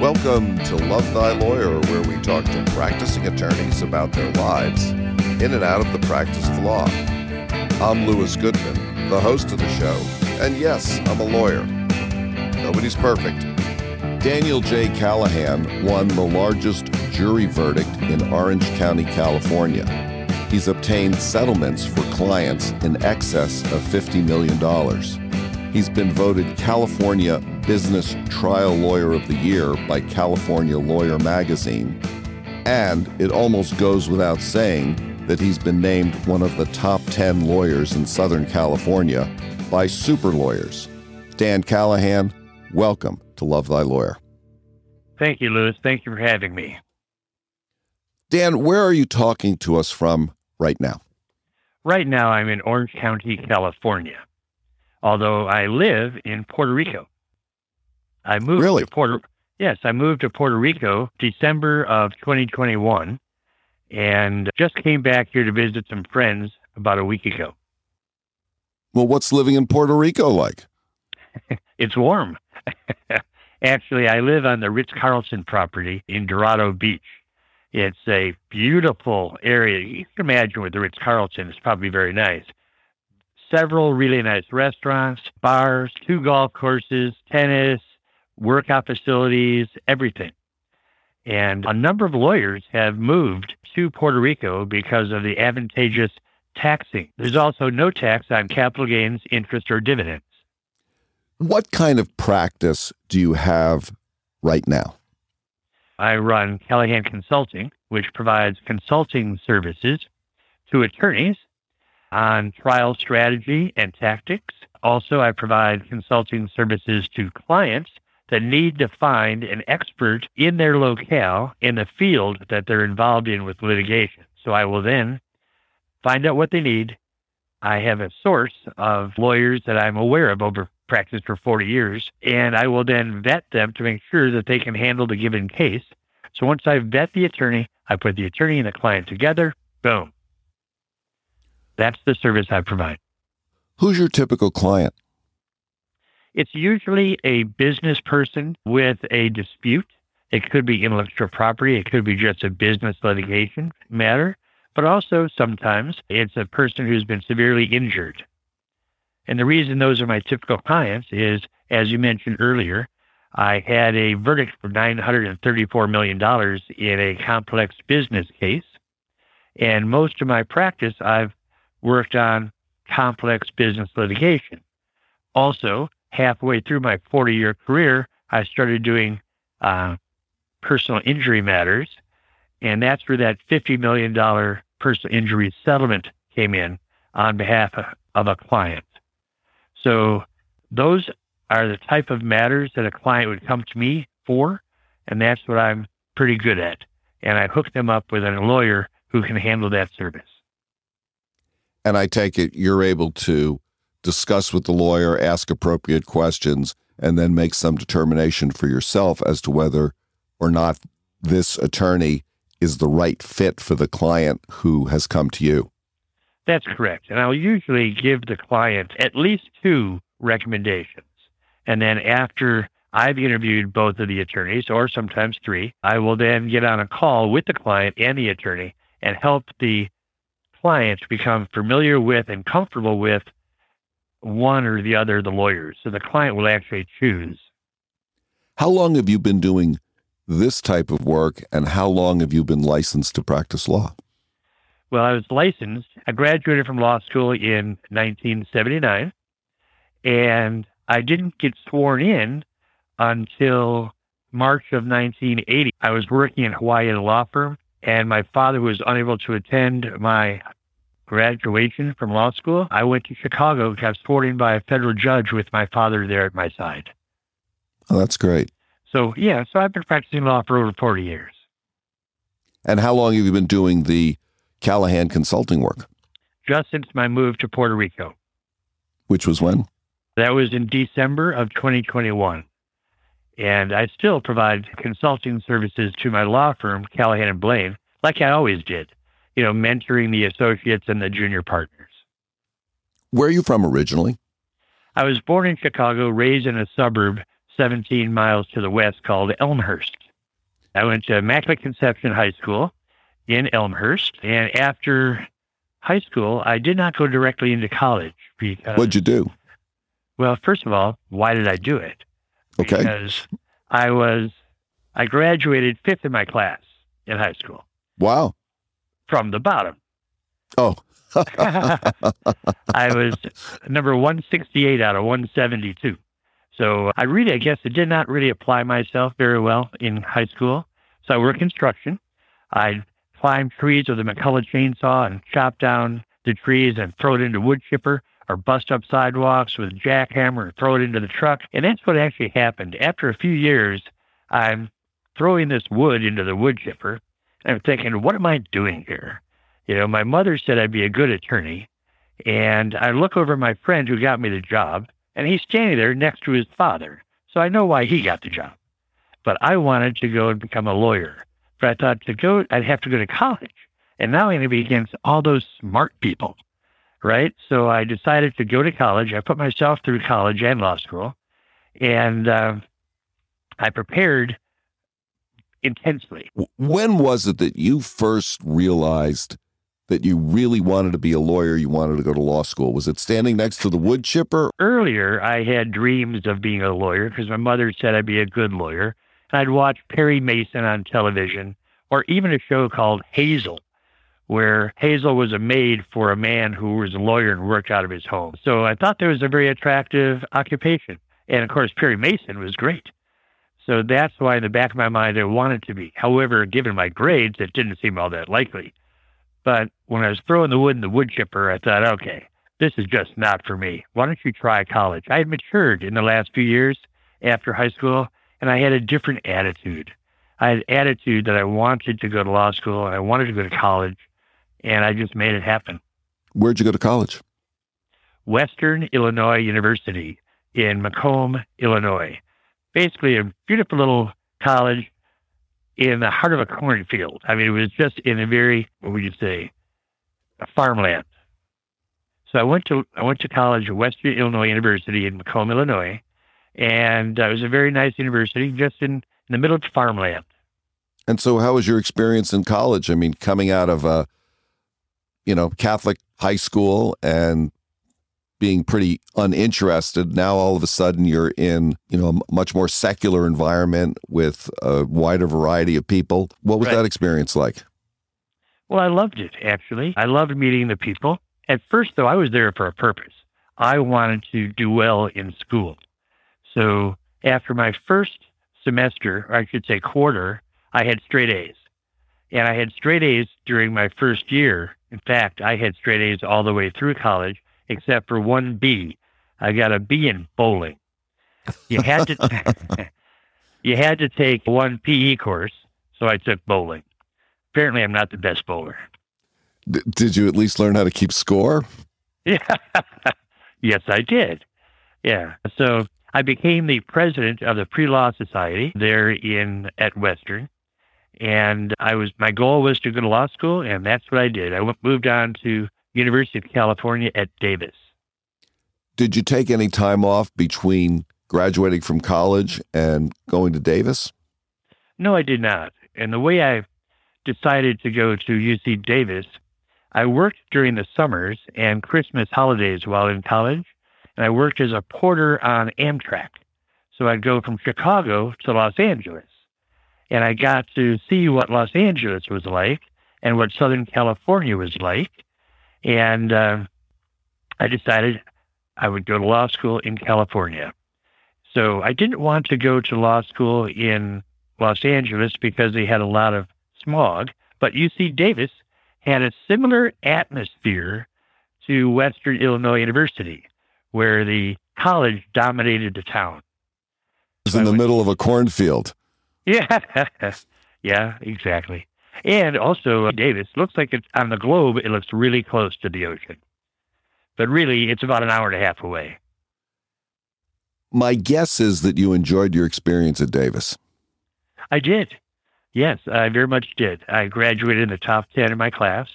Welcome to Love Thy Lawyer, where we talk to practicing attorneys about their lives in and out of the practice of law. I'm Lewis Goodman, the host of the show, and yes, I'm a lawyer. Nobody's perfect. Daniel J. Callahan won the largest jury verdict in Orange County, California. He's obtained settlements for clients in excess of $50 million. He's been voted California Business Trial Lawyer of the Year by California Lawyer Magazine, and it almost goes without saying that he's been named one of the top 10 lawyers in Southern California by Super Lawyers. Dan Callahan, welcome to Love Thy Lawyer. Thank you, Lewis. Thank you for having me. Dan, where are you talking to us from right now? Right now, I'm in Orange County, California, although I live in Puerto Rico. I moved to Puerto Rico December of 2021 and just came back here to visit some friends about a week ago. Well, what's living in Puerto Rico like? It's warm. Actually, I live on the Ritz-Carlton property in Dorado Beach. It's a beautiful area. You can imagine with the Ritz-Carlton, it's probably very nice. Several really nice restaurants, bars, 2 golf courses, tennis, workout facilities, everything. And a number of lawyers have moved to Puerto Rico because of the advantageous taxing. There's also no tax on capital gains, interest, or dividends. What kind of practice do you have right now? I run Callahan Consulting, which provides consulting services to attorneys on trial strategy and tactics. Also, I provide consulting services to clients that need to find an expert in their locale in the field that they're involved in with litigation. So I will then find out what they need. I have a source of lawyers that I'm aware of over practice for 40 years, and I will then vet them to make sure that they can handle the given case. So once I vet the attorney, I put the attorney and the client together, boom. That's the service I provide. Who's your typical client? It's usually a business person with a dispute. It could be intellectual property. It could be just a business litigation matter. But also sometimes it's a person who's been severely injured. And the reason those are my typical clients is, as you mentioned earlier, I had a verdict for $934 million in a complex business case. And most of my practice, I've worked on complex business litigation. Also, halfway through my 40-year career, I started doing personal injury matters, and that's where that $50 million personal injury settlement came in on behalf of a client. So those are the type of matters that a client would come to me for, and that's what I'm pretty good at. And I hook them up with a lawyer who can handle that service. And I take it you're able to discuss with the lawyer, ask appropriate questions, and then make some determination for yourself as to whether or not this attorney is the right fit for the client who has come to you. That's correct. And I'll usually give the client at least 2 recommendations. And then after I've interviewed both of the attorneys, or sometimes 3, I will then get on a call with the client and the attorney and help the client become familiar with and comfortable with one or the other of the lawyers. So the client will actually choose. How long have you been doing this type of work, and how long have you been licensed to practice law? Well, I was licensed. I graduated from law school in 1979, and I didn't get sworn in until March of 1980. I was working in Hawaii at a law firm, and my father was unable to attend my graduation from law school. I went to Chicago, got sworn in by a federal judge with my father there at my side. Oh, that's great. So I've been practicing law for over 40 years. And how long have you been doing the Callahan Consulting work? Just since my move to Puerto Rico. Which was when? That was in December of 2021. And I still provide consulting services to my law firm, Callahan and Blaine, like I always did. You know, mentoring the associates and the junior partners. Where are you from originally? I was born in Chicago, raised in a suburb 17 miles to the west called Elmhurst. I went to Macklin Conception High School in Elmhurst. And after high school, I did not go directly into college. Because, what'd you do? Well, first of all, why did I do it? Okay. Because I graduated fifth in my class in high school. Wow. From the bottom. Oh. I was number 168 out of 172. So I did not really apply myself very well in high school. So I worked construction. I climbed trees with a McCulloch chainsaw and chopped down the trees and throw it into wood chipper, or bust up sidewalks with a jackhammer and throw it into the truck. And that's what actually happened. After a few years, I'm throwing this wood into the wood chipper. And I'm thinking, what am I doing here? You know, my mother said I'd be a good attorney. And I look over my friend who got me the job, and he's standing there next to his father. So I know why he got the job. But I wanted to go and become a lawyer. But I thought I'd have to go to college. And now I'm going to be against all those smart people, right? So I decided to go to college. I put myself through college and law school. And I prepared intensely. When was it that you first realized that you really wanted to be a lawyer, you wanted to go to law school? Was it standing next to the wood chipper? Earlier, I had dreams of being a lawyer because my mother said I'd be a good lawyer. And I'd watch Perry Mason on television, or even a show called Hazel, where Hazel was a maid for a man who was a lawyer and worked out of his home. So I thought there was a very attractive occupation. And of course, Perry Mason was great. So that's why in the back of my mind, I wanted to be. However, given my grades, it didn't seem all that likely. But when I was throwing the wood in the wood chipper, I thought, okay, this is just not for me. Why don't you try college? I had matured in the last few years after high school, and I had a different attitude. I had an attitude that I wanted to go to law school, and I wanted to go to college, and I just made it happen. Where'd you go to college? Western Illinois University in Macomb, Illinois. Basically a beautiful little college in the heart of a cornfield. I mean, it was just in a very, a farmland. So I went to college at Western Illinois University in Macomb, Illinois, and it was a very nice university just in the middle of farmland. And so how was your experience in college? I mean, coming out of a, Catholic high school and being pretty uninterested, now all of a sudden you're in, a much more secular environment with a wider variety of people. What was that experience like? Well, I loved it, actually. I loved meeting the people. At first, though, I was there for a purpose. I wanted to do well in school. So after my first semester, or I should say quarter, I had straight A's. And I had straight A's during my first year. In fact, I had straight A's all the way through college, except for one B. I got a B in bowling. You had to take one PE course, so I took bowling. Apparently, I'm not the best bowler. Did you at least learn how to keep score? Yeah. Yes, I did. Yeah. So I became the president of the Pre-Law Society there at Western. And my goal was to go to law school, and that's what I did. I moved on to University of California at Davis. Did you take any time off between graduating from college and going to Davis? No, I did not. And the way I decided to go to UC Davis, I worked during the summers and Christmas holidays while in college, and I worked as a porter on Amtrak. So I'd go from Chicago to Los Angeles, and I got to see what Los Angeles was like and what Southern California was like. And I decided I would go to law school in California. So I didn't want to go to law school in Los Angeles because they had a lot of smog, but UC Davis had a similar atmosphere to Western Illinois University, where the college dominated the town. It was in the middle of a cornfield. Yeah, yeah, exactly. And also, Davis, looks like it's on the globe, it looks really close to the ocean. But really, it's about an hour and a half away. My guess is that you enjoyed your experience at Davis. I did. Yes, I very much did. I graduated in the top 10 in my class,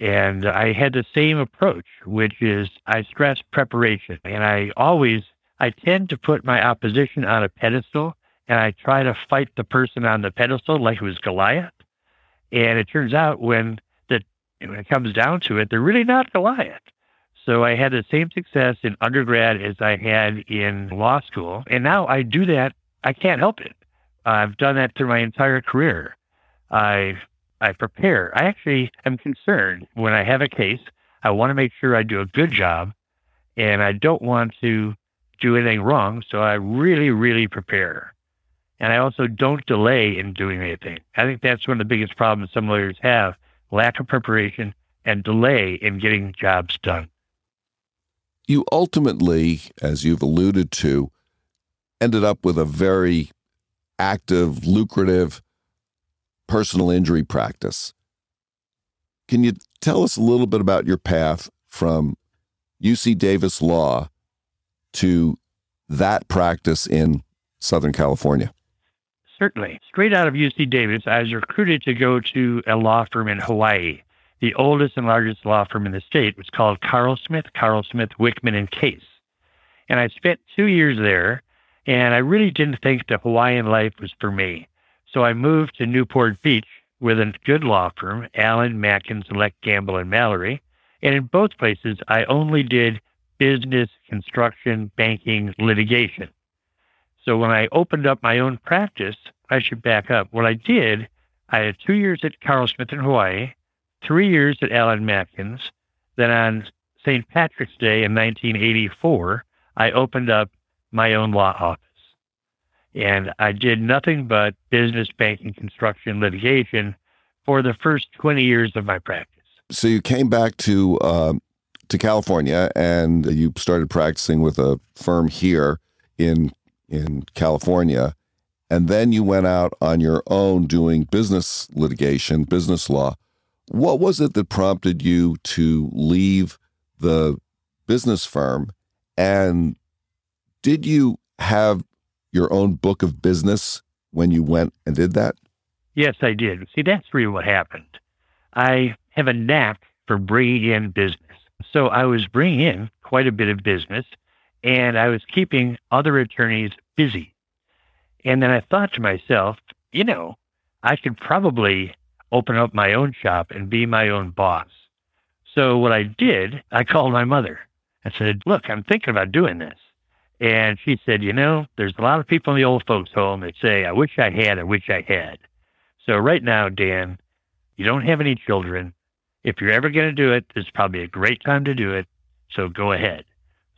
and I had the same approach, which is I stressed preparation. And I always I tend to put my opposition on a pedestal, and I try to fight the person on the pedestal like it was Goliath. And it turns out when it comes down to it, they're really not Goliath. So I had the same success in undergrad as I had in law school. And now I do that. I can't help it. I've done that through my entire career. I prepare. I actually am concerned when I have a case. I want to make sure I do a good job, and I don't want to do anything wrong. So I really, really prepare. And I also don't delay in doing anything. I think that's one of the biggest problems some lawyers have, lack of preparation and delay in getting jobs done. You ultimately, as you've alluded to, ended up with a very active, lucrative personal injury practice. Can you tell us a little bit about your path from UC Davis Law to that practice in Southern California? Certainly. Straight out of UC Davis, I was recruited to go to a law firm in Hawaii. The oldest and largest law firm in the state was called Carl Smith, Wickman, and Case. And I spent 2 years there, and I really didn't think the Hawaiian life was for me. So I moved to Newport Beach with a good law firm, Allen Matkins, Leck, Gamble, and Mallory. And in both places, I only did business, construction, banking, litigation. So when I opened up my own practice, I should back up. What I did, I had 2 years at Carl Smith in Hawaii, 3 years at Allen Matkins. Then on St. Patrick's Day in 1984, I opened up my own law office. And I did nothing but business, banking, construction, litigation for the first 20 years of my practice. So you came back to California, and you started practicing with a firm here in California, and then you went out on your own doing business litigation, business law. What was it that prompted you to leave the business firm, and did you have your own book of business when you went and did that? Yes, I did. See, that's really what happened. I have a knack for bringing in business. So I was bringing in quite a bit of business, and I was keeping other attorneys busy. And then I thought to myself, I should probably open up my own shop and be my own boss. So what I did, I called my mother. I said, look, I'm thinking about doing this. And she said, there's a lot of people in the old folks home that say, I wish I had. So right now, Dan, you don't have any children. If you're ever going to do it, this is probably a great time to do it. So go ahead.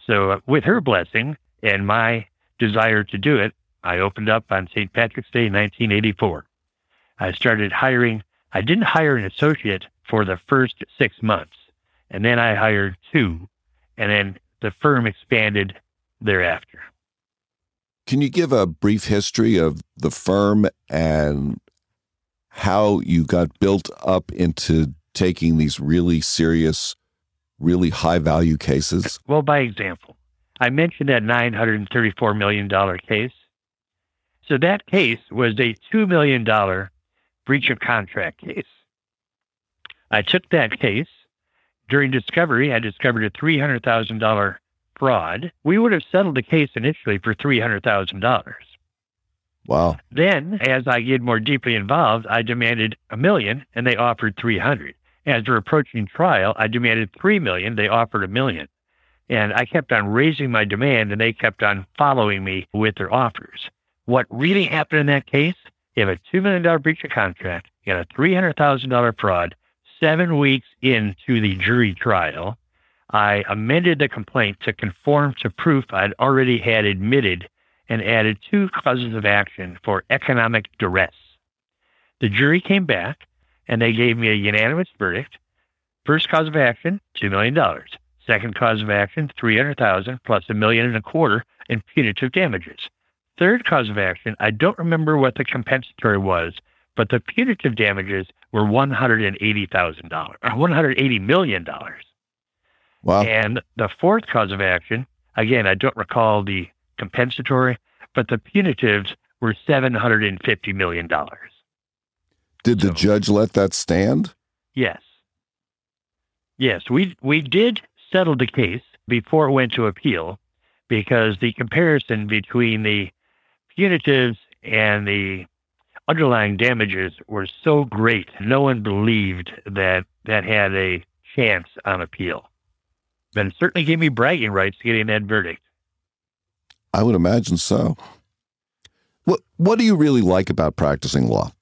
So with her blessing and my desire to do it, I opened up on St. Patrick's Day, 1984. I started hiring. I didn't hire an associate for the first 6 months. And then I hired two. And then the firm expanded thereafter. Can you give a brief history of the firm and how you got built up into taking these really serious, really high-value cases? Well, by example, I mentioned that $934 million case. So that case was a $2 million breach of contract case. I took that case. During discovery, I discovered a $300,000 fraud. We would have settled the case initially for $300,000. Wow. Then, as I get more deeply involved, I demanded $1 million, and they offered $300,000. As we're approaching trial, I demanded $3 million. They offered $1 million. And I kept on raising my demand, and they kept on following me with their offers. What really happened in that case, you have a $2 million breach of contract, you got a $300,000 fraud. 7 weeks into the jury trial, I amended the complaint to conform to proof I'd already had admitted and added two causes of action for economic duress. The jury came back, and they gave me a unanimous verdict. First cause of action, $2 million. Second cause of action, $300,000 plus $1.25 million in punitive damages. Third cause of action, I don't remember what the compensatory was, but the punitive damages were $180,000 or $180 million. Wow. And the fourth cause of action, again, I don't recall the compensatory, but the punitives were $750 million. Did the judge let that stand? Yes. Yes, we did settle the case before it went to appeal because the comparison between the punitives and the underlying damages were so great, no one believed that that had a chance on appeal. But it certainly gave me bragging rights getting that verdict. I would imagine so. What do you really like about practicing law?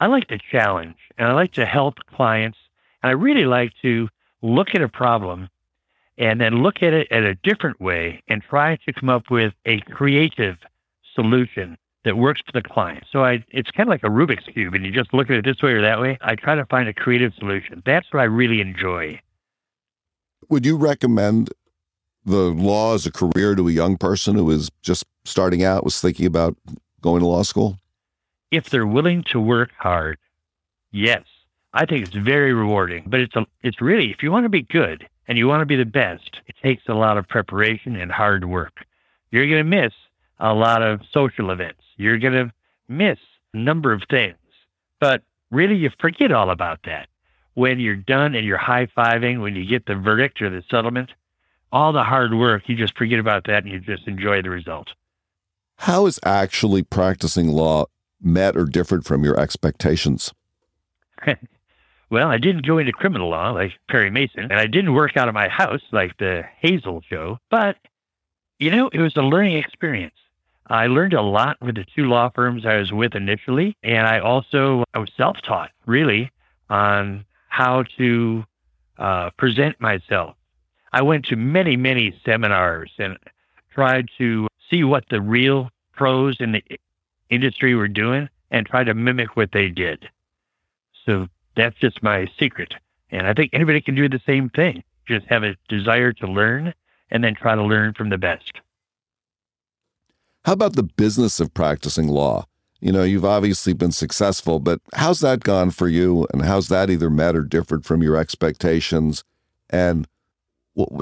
I like to challenge, and I like to help clients, and I really like to look at a problem and then look at it in a different way and try to come up with a creative solution that works for the client. So it's kind of like a Rubik's Cube, and you just look at it this way or that way. I try to find a creative solution. That's what I really enjoy. Would you recommend the law as a career to a young person who is just starting out, was thinking about going to law school? If they're willing to work hard, yes. I think it's very rewarding, but it's really, if you want to be good and you want to be the best, it takes a lot of preparation and hard work. You're going to miss a lot of social events. You're going to miss a number of things, but really you forget all about that. When you're done and you're high-fiving, when you get the verdict or the settlement, all the hard work, you just forget about that and you just enjoy the result. How is actually practicing law met or differed from your expectations? Well, I didn't go into criminal law like Perry Mason, and I didn't work out of my house like the Hazel show, but, it was a learning experience. I learned a lot with the two law firms I was with initially, and I was self-taught, really, on how to present myself. I went to many, many seminars and tried to see what the real pros in the industry were doing and try to mimic what they did. So that's just my secret. And I think anybody can do the same thing. Just have a desire to learn and then try to learn from the best. How about the business of practicing law? You've obviously been successful, but how's that gone for you? And how's that either met or differed from your expectations? And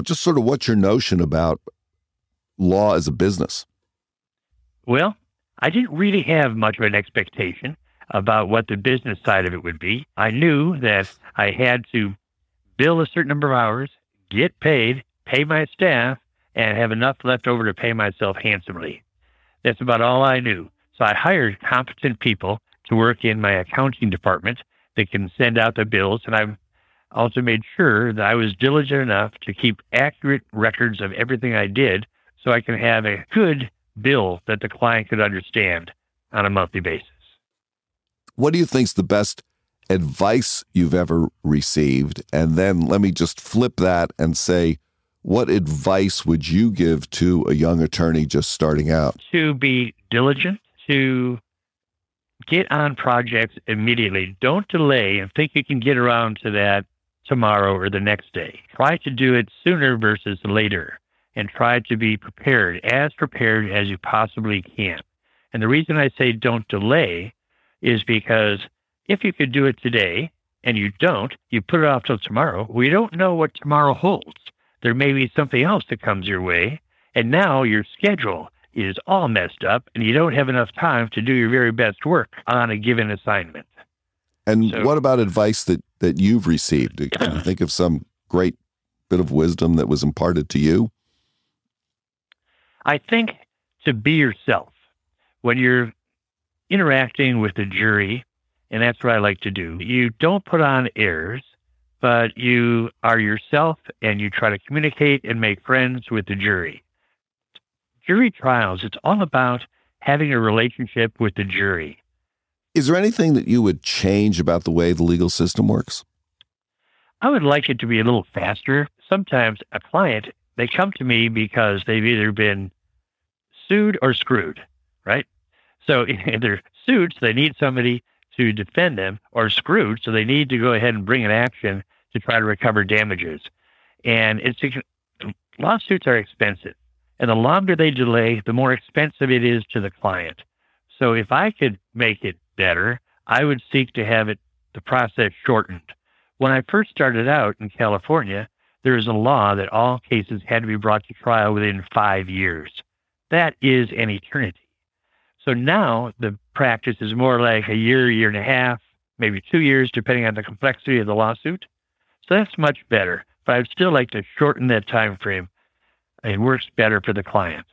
just sort of what's your notion about law as a business? Well, I didn't really have much of an expectation about what the business side of it would be. I knew that I had to bill a certain number of hours, get paid, pay my staff, and have enough left over to pay myself handsomely. That's about all I knew. So I hired competent people to work in my accounting department that can send out the bills, and I've also made sure that I was diligent enough to keep accurate records of everything I did so I can have a good bill that the client could understand on a monthly basis. What do you think's the best advice you've ever received? And then let me just flip that and say, what advice would you give to a young attorney just starting out? To be diligent, to get on projects immediately. Don't delay and think you can get around to that tomorrow or the next day. Try to do it sooner versus later, and try to be prepared as you possibly can. And the reason I say don't delay is because if you could do it today and you put it off till tomorrow, we don't know what tomorrow holds. There may be something else that comes your way, and now your schedule is all messed up and you don't have enough time to do your very best work on a given assignment. And so, what about advice that you've received? Can you think of some great bit of wisdom that was imparted to you? I think to be yourself when you're interacting with the jury, and that's what I like to do. You don't put on airs, but you are yourself and you try to communicate and make friends with the jury. Jury trials, it's all about having a relationship with the jury. Is there anything that you would change about the way the legal system works? I would like it to be a little faster. Sometimes a client, they come to me because they've either been sued or screwed, right? So they're sued, so they need somebody to defend them, or screwed, so they need to go ahead and bring an action to try to recover damages. And lawsuits are expensive. And the longer they delay, the more expensive it is to the client. So if I could make it better, I would seek to have the process shortened. When I first started out in California, there is a law that all cases had to be brought to trial within 5 years. That is an eternity. So now the practice is more like a year, year and a half, maybe 2 years, depending on the complexity of the lawsuit. So that's much better. But I'd still like to shorten that time frame It works better for the client.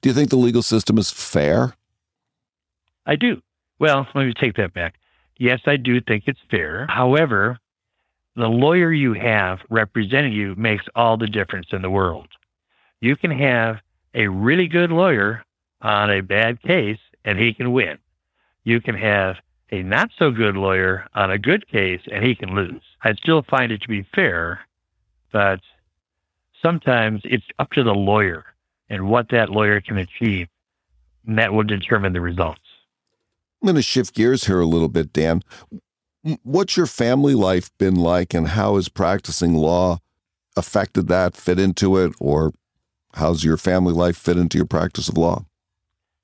Do you think the legal system is fair? I do. Well, let me take that back. Yes, I do think it's fair. However, the lawyer you have representing you makes all the difference in the world. You can have a really good lawyer on a bad case, and he can win. You can have a not-so-good lawyer on a good case, and he can lose. I still find it to be fair, but sometimes it's up to the lawyer and what that lawyer can achieve, and that will determine the results. I'm going to shift gears here a little bit, Dan. What's your family life been like, and how has practicing law affected that, fit into it, or how's your family life fit into your practice of law?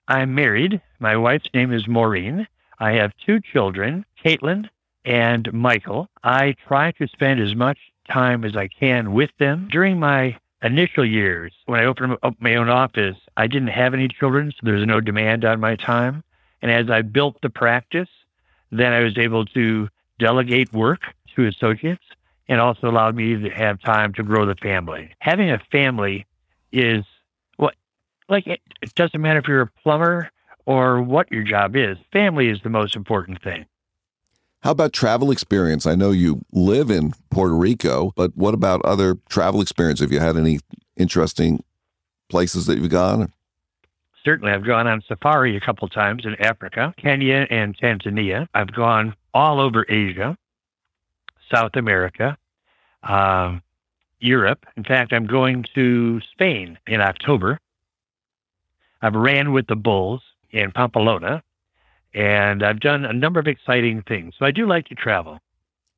I'm married. My wife's name is Maureen. I have two children, Caitlin and Michael. I try to spend as much time as I can with them. During my initial years, when I opened up my own office, I didn't have any children, so there was no demand on my time. And as I built the practice, then I was able to delegate work to associates and also allowed me to have time to grow the family. Having a family is what, like, it doesn't matter if you're a plumber or what your job is. Family is the most important thing. How about travel experience? I know you live in Puerto Rico, but what about other travel experience? Have you had any interesting places that you've gone? Certainly. I've gone on safari a couple times in Africa, Kenya and Tanzania. I've gone all over Asia, South America, Europe. In fact, I'm going to Spain in October. I've ran with the bulls in Pamplona, and I've done a number of exciting things. So I do like to travel.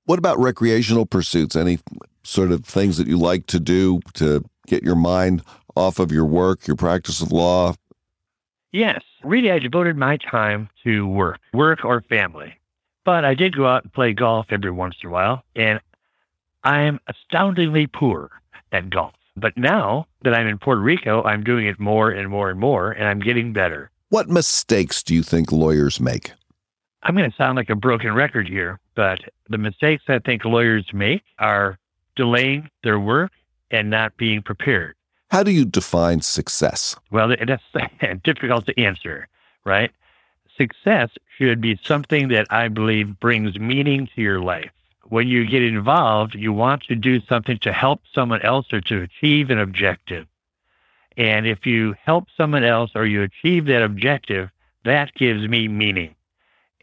What about recreational pursuits? Any sort of things that you like to do to get your mind off of your work, your practice of law? Yes. Really, I devoted my time to work or family. But I did go out and play golf every once in a while, and I'm astoundingly poor at golf. But now that I'm in Puerto Rico, I'm doing it more and more and more, and I'm getting better. What mistakes do you think lawyers make? I'm going to sound like a broken record here, but the mistakes I think lawyers make are delaying their work and not being prepared. How do you define success? Well, that's difficult to answer, right? Success should be something that I believe brings meaning to your life. When you get involved, you want to do something to help someone else or to achieve an objective. And if you help someone else or you achieve that objective, that gives me meaning.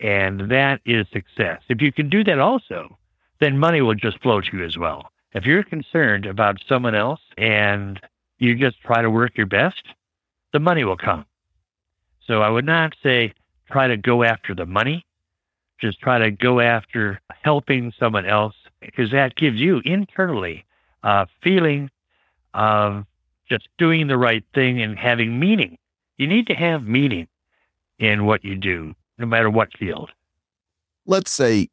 And that is success. If you can do that also, then money will just flow to you as well. If you're concerned about someone else and you just try to work your best, the money will come. So I would not say try to go after the money. Just try to go after helping someone else, because that gives you internally a feeling of just doing the right thing and having meaning. You need to have meaning in what you do, no matter what field. Let's say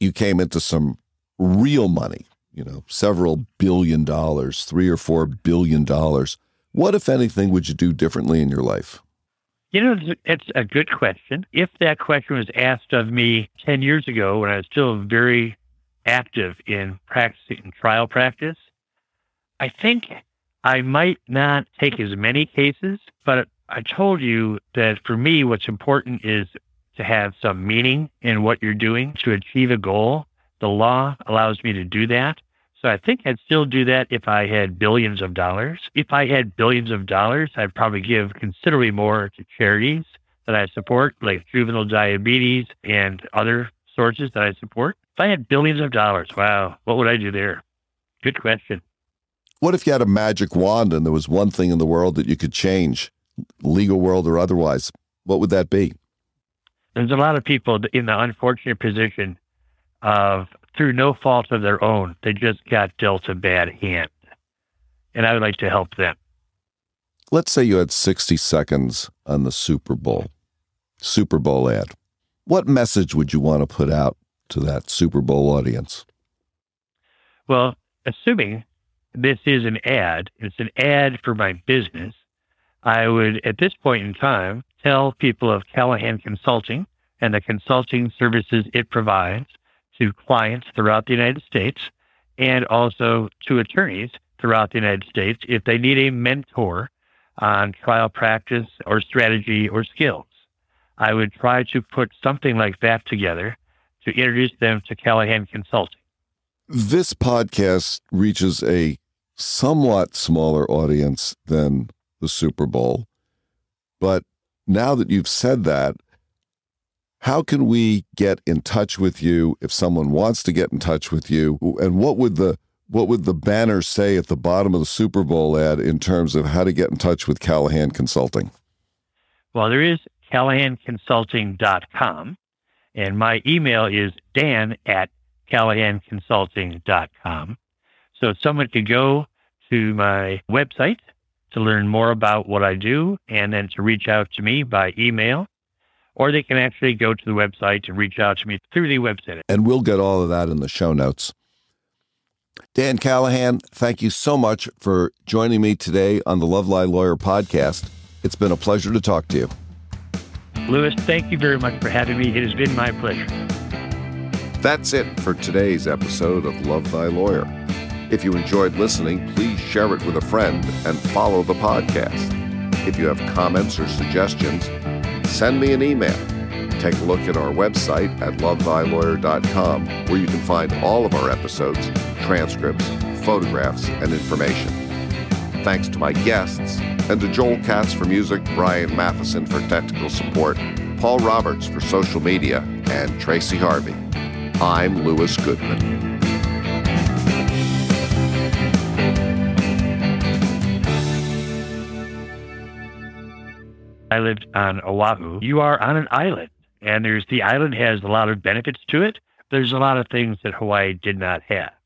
you came into some real money, several $billion, $3 or $4 billion. What, if anything, would you do differently in your life? It's a good question. If that question was asked of me 10 years ago when I was still very active in practicing trial practice, I think I might not take as many cases, but I told you that for me, what's important is to have some meaning in what you're doing, to achieve a goal. The law allows me to do that. So I think I'd still do that if I had billions of dollars. If I had billions of dollars, I'd probably give considerably more to charities that I support, like juvenile diabetes and other sources that I support. If I had billions of dollars, wow, what would I do there? Good question. What if you had a magic wand and there was one thing in the world that you could change, legal world or otherwise? What would that be? There's a lot of people in the unfortunate position of, through no fault of their own, they just got dealt a bad hand. And I would like to help them. Let's say you had 60 seconds on the Super Bowl ad. What message would you want to put out to that Super Bowl audience? Well, assuming this is an ad, it's an ad for my business, I would, at this point in time, tell people of Callahan Consulting and the consulting services it provides to clients throughout the United States, and also to attorneys throughout the United States if they need a mentor on trial practice or strategy or skills. I would try to put something like that together to introduce them to Callahan Consulting. This podcast reaches a somewhat smaller audience than the Super Bowl. But now that you've said that, how can we get in touch with you if someone wants to get in touch with you? And what would the banner say at the bottom of the Super Bowl ad in terms of how to get in touch with Callahan Consulting? Well, there is callahanconsulting.com, and my email is dan@callahanconsulting.com. So someone could go to my website to learn more about what I do and then to reach out to me by email, or they can actually go to the website and reach out to me through the website. And we'll get all of that in the show notes. Dan Callahan, thank you so much for joining me today on the Love Thy Lawyer podcast. It's been a pleasure to talk to you. Lewis, thank you very much for having me. It has been my pleasure. That's it for today's episode of Love Thy Lawyer. If you enjoyed listening, please share it with a friend and follow the podcast. If you have comments or suggestions, send me an email. Take a look at our website at lovethylawyer.com, where you can find all of our episodes, transcripts, photographs, and information. Thanks to my guests and to Joel Katz for music, Brian Matheson for technical support, Paul Roberts for social media, and Tracy Harvey. I'm Lewis Goodman. I lived on Oahu. You are on an island, and the island has a lot of benefits to it. There's a lot of things that Hawaii did not have.